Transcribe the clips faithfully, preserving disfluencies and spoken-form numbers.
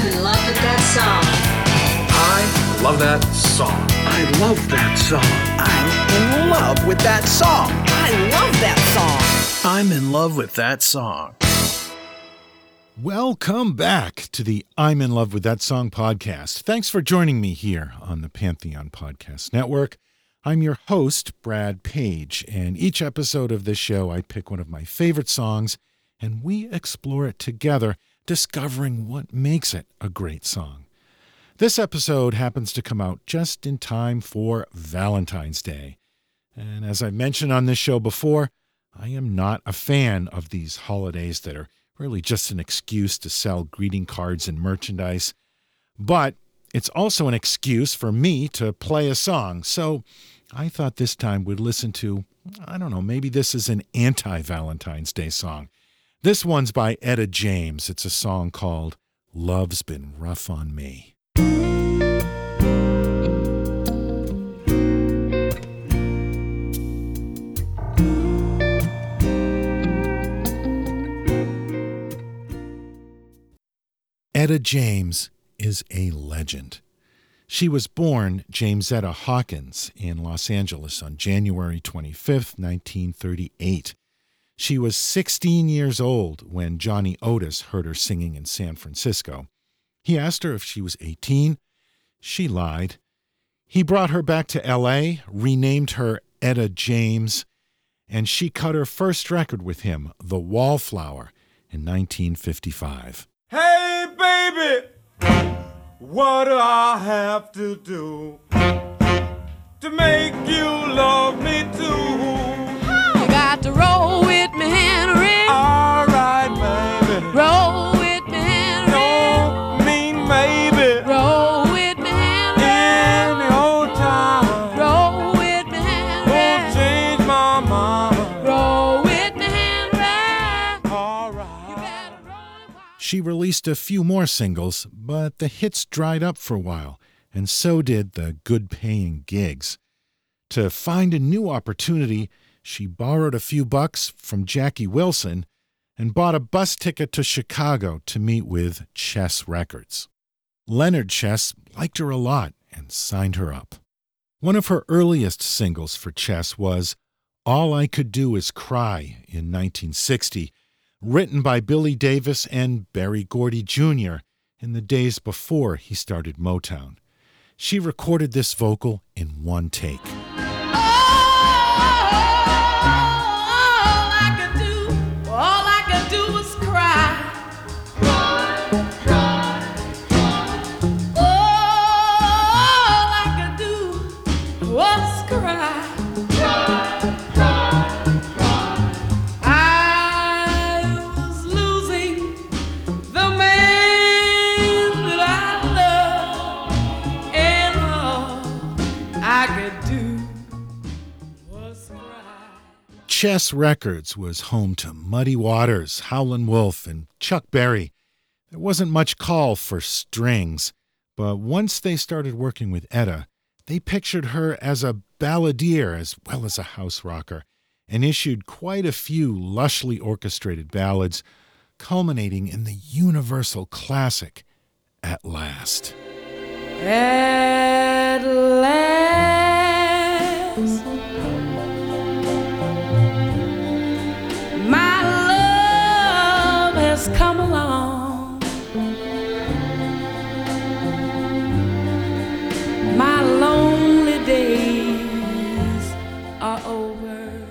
I'm in love with that song. I love that song. I love that song. I'm in love with that song. I love that song. I'm in love with that song. Welcome back to the I'm in love with that song podcast. Thanks for joining me here on the Pantheon Podcast Network. I'm your host, Brad Page, and each episode of this show, I pick one of my favorite songs and we explore it together, discovering what makes it a great song. This episode happens to come out just in time for Valentine's Day. And as I mentioned on this show before, I am not a fan of these holidays that are really just an excuse to sell greeting cards and merchandise. But it's also an excuse for me to play a song. So I thought this time we'd listen to, I don't know, maybe this is an anti-Valentine's Day song. This one's by Etta James. It's a song called Love's Been Rough on Me. Etta James is a legend. She was born Jamesetta Hawkins in Los Angeles on January twenty-fifth, nineteen thirty-eight. She was sixteen years old when Johnny Otis heard her singing in San Francisco. He asked her if she was eighteen. She lied. He brought her back to L A, renamed her Etta James, and she cut her first record with him, The Wallflower, in nineteen fifty-five. Hey, baby, what do I have to do to make you love me too? I got to roll with me, Henry. All right, baby. Roll with me, Henry. Don't mean maybe. Roll with me, Henry. Any old time. Roll with me, Henry. Won't change my mind. Roll with me, Henry. All right. You better roll. She released a few more singles, but the hits dried up for a while, and so did the good-paying gigs. To find a new opportunity, she borrowed a few bucks from Jackie Wilson and bought a bus ticket to Chicago to meet with Chess Records. Leonard Chess liked her a lot and signed her up. One of her earliest singles for Chess was All I Could Do Is Cry in nineteen sixty, written by Billy Davis and Berry Gordy Junior in the days before he started Motown. She recorded this vocal in one take. Chess Records was home to Muddy Waters, Howlin' Wolf, and Chuck Berry. There wasn't much call for strings, but once they started working with Etta, they pictured her as a balladeer as well as a house rocker, and issued quite a few lushly orchestrated ballads, culminating in the universal classic, At Last. At last. Come along, my lonely days are over.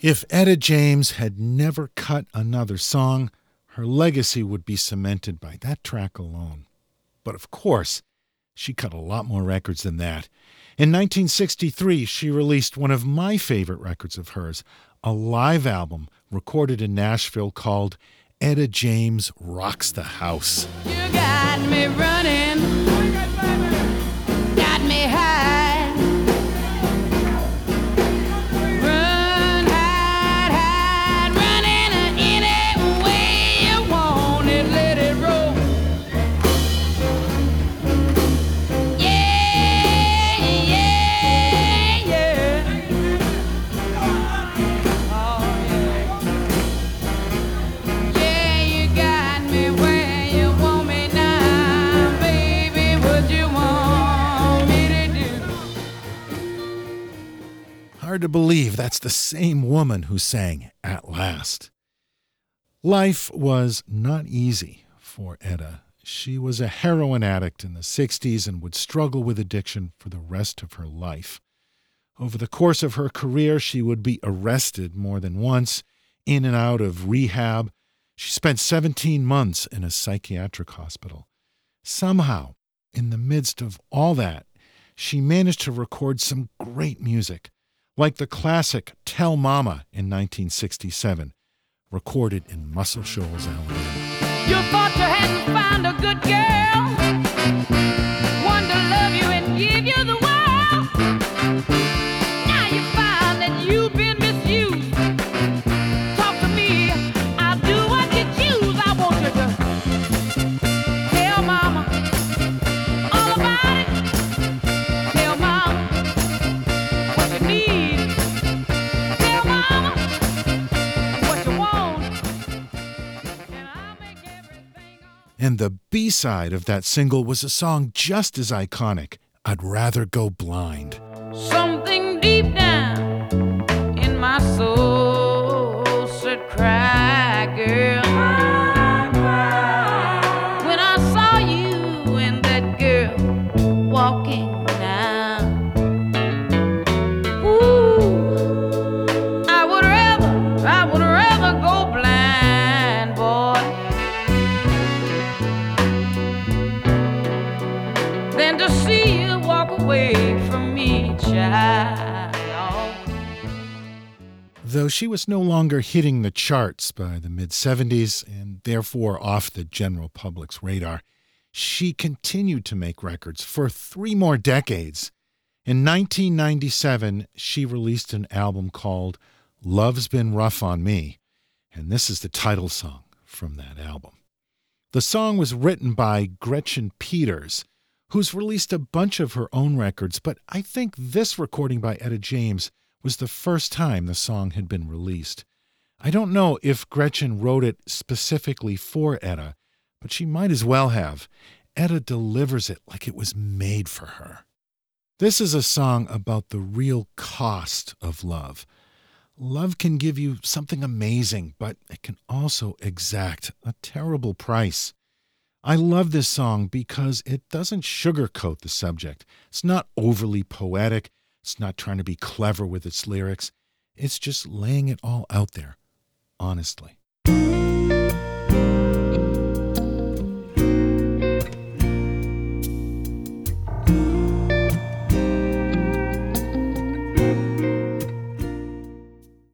If Etta James had never cut another song, her legacy would be cemented by that track alone. But of course, she cut a lot more records than that. In nineteen sixty-three, she released one of my favorite records of hers, a live album recorded in Nashville called Etta James Rocks the House. You got me running, got me high, run, hide, hide, running any way you want it, let it roll. Yeah, yeah, yeah. Oh, yeah. Yeah, you got me where you want me now, baby, what you want me to do. Hard to believe that's the same woman who sang At Last. Life was not easy for Etta. She was a heroin addict in the sixties and would struggle with addiction for the rest of her life. Over the course of her career, she would be arrested more than once, in and out of rehab. She spent seventeen months in a psychiatric hospital. Somehow, in the midst of all that, she managed to record some great music, like the classic Tell Mama in nineteen sixty-seven, recorded in Muscle Shoals, Alabama. You thought you hadn't found a good girl, one to love you and give you the world. Now you find that you've been misused. Talk to me, I'll do what you choose. I want you to tell mama all about it. Tell mama what you need. Tell mama what you want. And I'll make everything all And the B-side of that single was a song just as iconic, I'd Rather Go Blind. Something deep down in my soul said, cry, girl. When I saw you and that girl walking down, ooh, I would rather, I would rather go blind, boy, than to see you walk away from me, child. Though she was no longer hitting the charts by the mid-seventies and therefore off the general public's radar, she continued to make records for three more decades. In nineteen ninety-seven, she released an album called Love's Been Rough on Me, and this is the title song from that album. The song was written by Gretchen Peters, who's released a bunch of her own records, but I think this recording by Etta James was the first time the song had been released. I don't know if Gretchen wrote it specifically for Etta, but she might as well have. Etta delivers it like it was made for her. This is a song about the real cost of love. Love can give you something amazing, but it can also exact a terrible price. I love this song because it doesn't sugarcoat the subject. It's not overly poetic. It's not trying to be clever with its lyrics. It's just laying it all out there, honestly.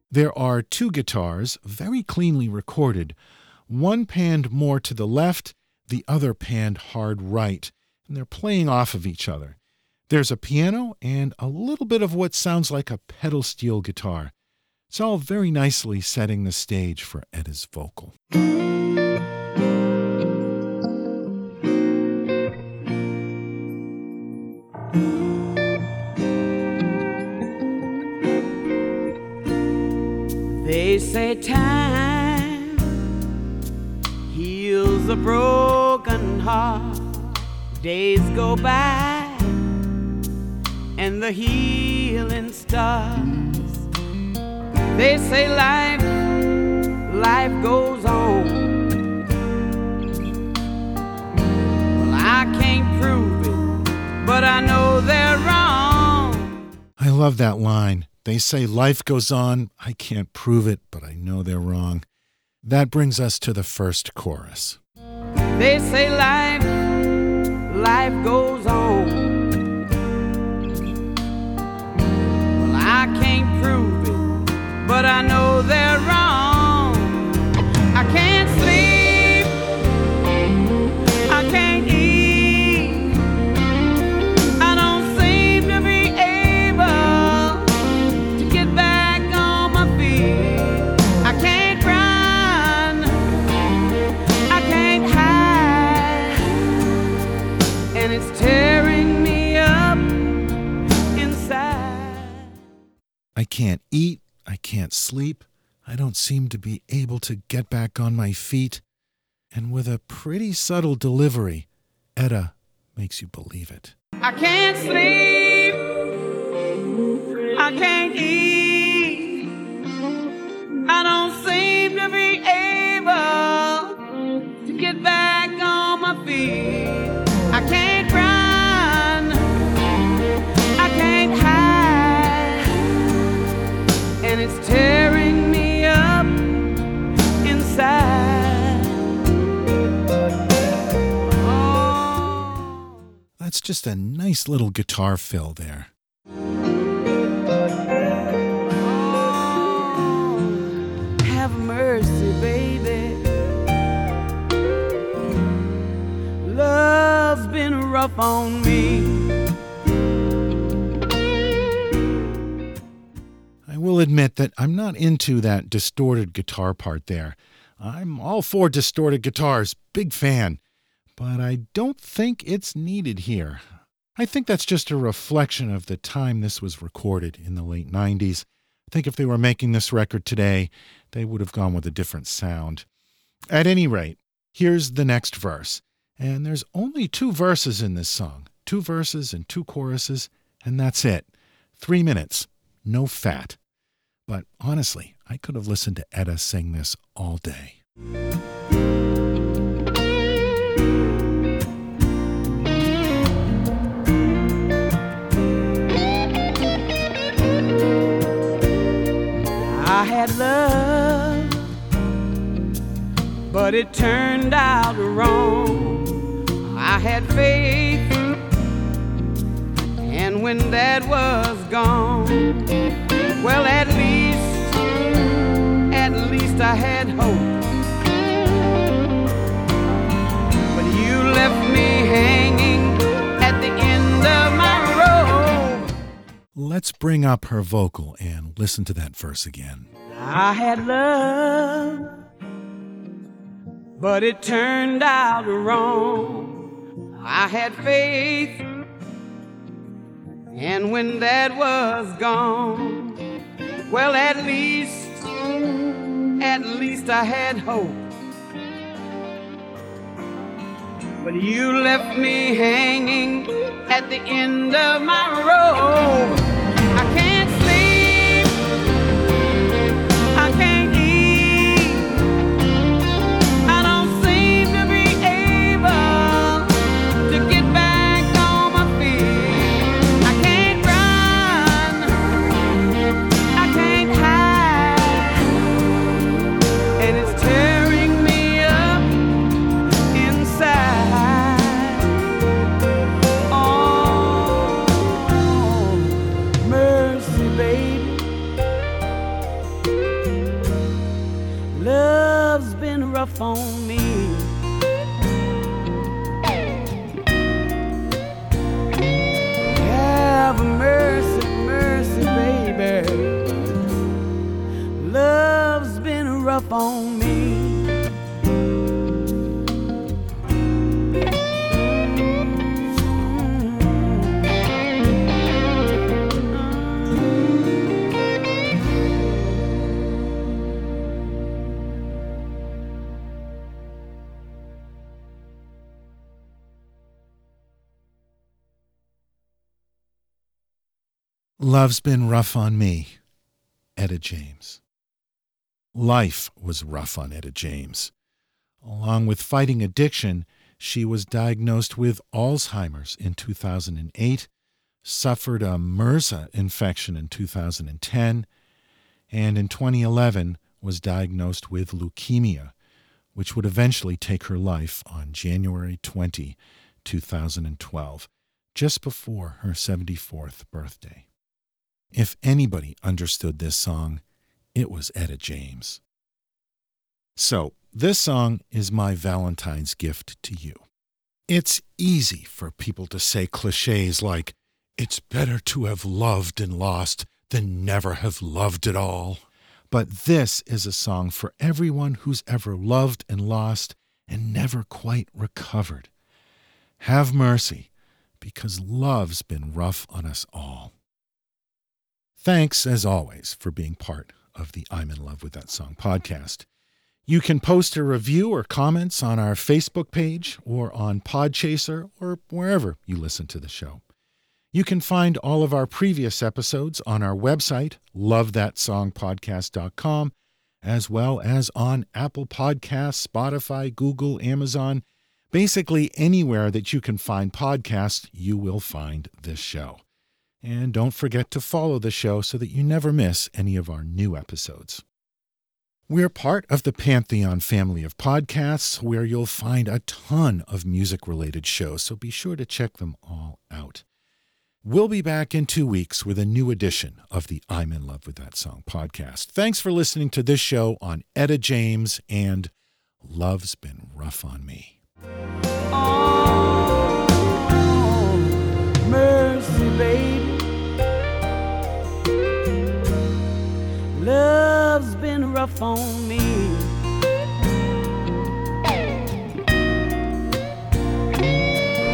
There are two guitars, very cleanly recorded, one panned more to the left, the other panned hard right, and they're playing off of each other. There's a piano and a little bit of what sounds like a pedal steel guitar. It's all very nicely setting the stage for Etta's vocal. They say time heals a broken heart. Days go by and the healing starts. They say life, life goes on. Well, I can't prove it, but I know they're wrong. I love that line. They say life goes on. I can't prove it, but I know they're wrong. That brings us to the first chorus. They say life, life goes on. Well, I can't prove it, but I know they're wrong. I can't sleep. it's tearing me up inside. I can't eat. I can't sleep. I don't seem to be able to get back on my feet. And with a pretty subtle delivery, Etta makes you believe it. I can't sleep. I can't eat. I don't seem to be able to get back on my feet. I can't run. I can't hide. And it's tearing me up inside. That's just a nice little guitar fill there. Oh, have mercy, baby. Love's been rough on me. I will admit that I'm not into that distorted guitar part there. I'm all for distorted guitars, big fan. But I don't think it's needed here. I think that's just a reflection of the time this was recorded in the late nineties. I think if they were making this record today, they would have gone with a different sound. At any rate, here's the next verse. And there's only two verses in this song. Two verses and two choruses, and that's it. Three minutes. No fat. But honestly, I could have listened to Etta sing this all day. I had love, but it turned out wrong. I had faith, and when that was gone, well, at least, at least I had hope. But you left me hanging at the end of my rope. Let's bring up her vocal and listen to that verse again. I had love, but it turned out wrong. I had faith, and when that was gone, well, at least, at least I had hope. But you left me hanging at the end of my rope. I can't. On me. Have mercy, mercy, baby. Love's been rough on me. Love's been rough on me, Etta James. Life was rough on Etta James. Along with fighting addiction, she was diagnosed with Alzheimer's in two thousand eight, suffered a MRSA infection in two thousand ten, and in twenty eleven was diagnosed with leukemia, which would eventually take her life on January twentieth, two thousand twelve, just before her seventy-fourth birthday. If anybody understood this song, it was Etta James. So, this song is my Valentine's gift to you. It's easy for people to say cliches like, it's better to have loved and lost than never have loved at all. But this is a song for everyone who's ever loved and lost and never quite recovered. Have mercy because love's been rough on us all. Thanks, as always, for being part of the I'm in Love with That Song podcast. You can post a review or comments on our Facebook page or on Podchaser or wherever you listen to the show. You can find all of our previous episodes on our website, love that song podcast dot com, as well as on Apple Podcasts, Spotify, Google, Amazon. Basically, anywhere that you can find podcasts, you will find this show. And don't forget to follow the show so that you never miss any of our new episodes. We're part of the Pantheon family of podcasts, where you'll find a ton of music-related shows, so be sure to check them all out. We'll be back in two weeks with a new edition of the I'm in Love with That Song podcast. Thanks for listening to this show on Etta James and Love's Been Rough on Me. Oh, mercy, baby. Love's been rough on me.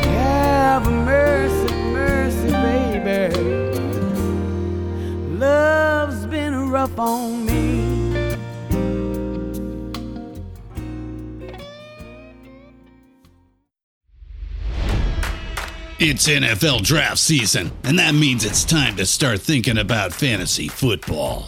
Have mercy, mercy, baby. Love's been rough on me. It's N F L draft season, and that means it's time to start thinking about fantasy football.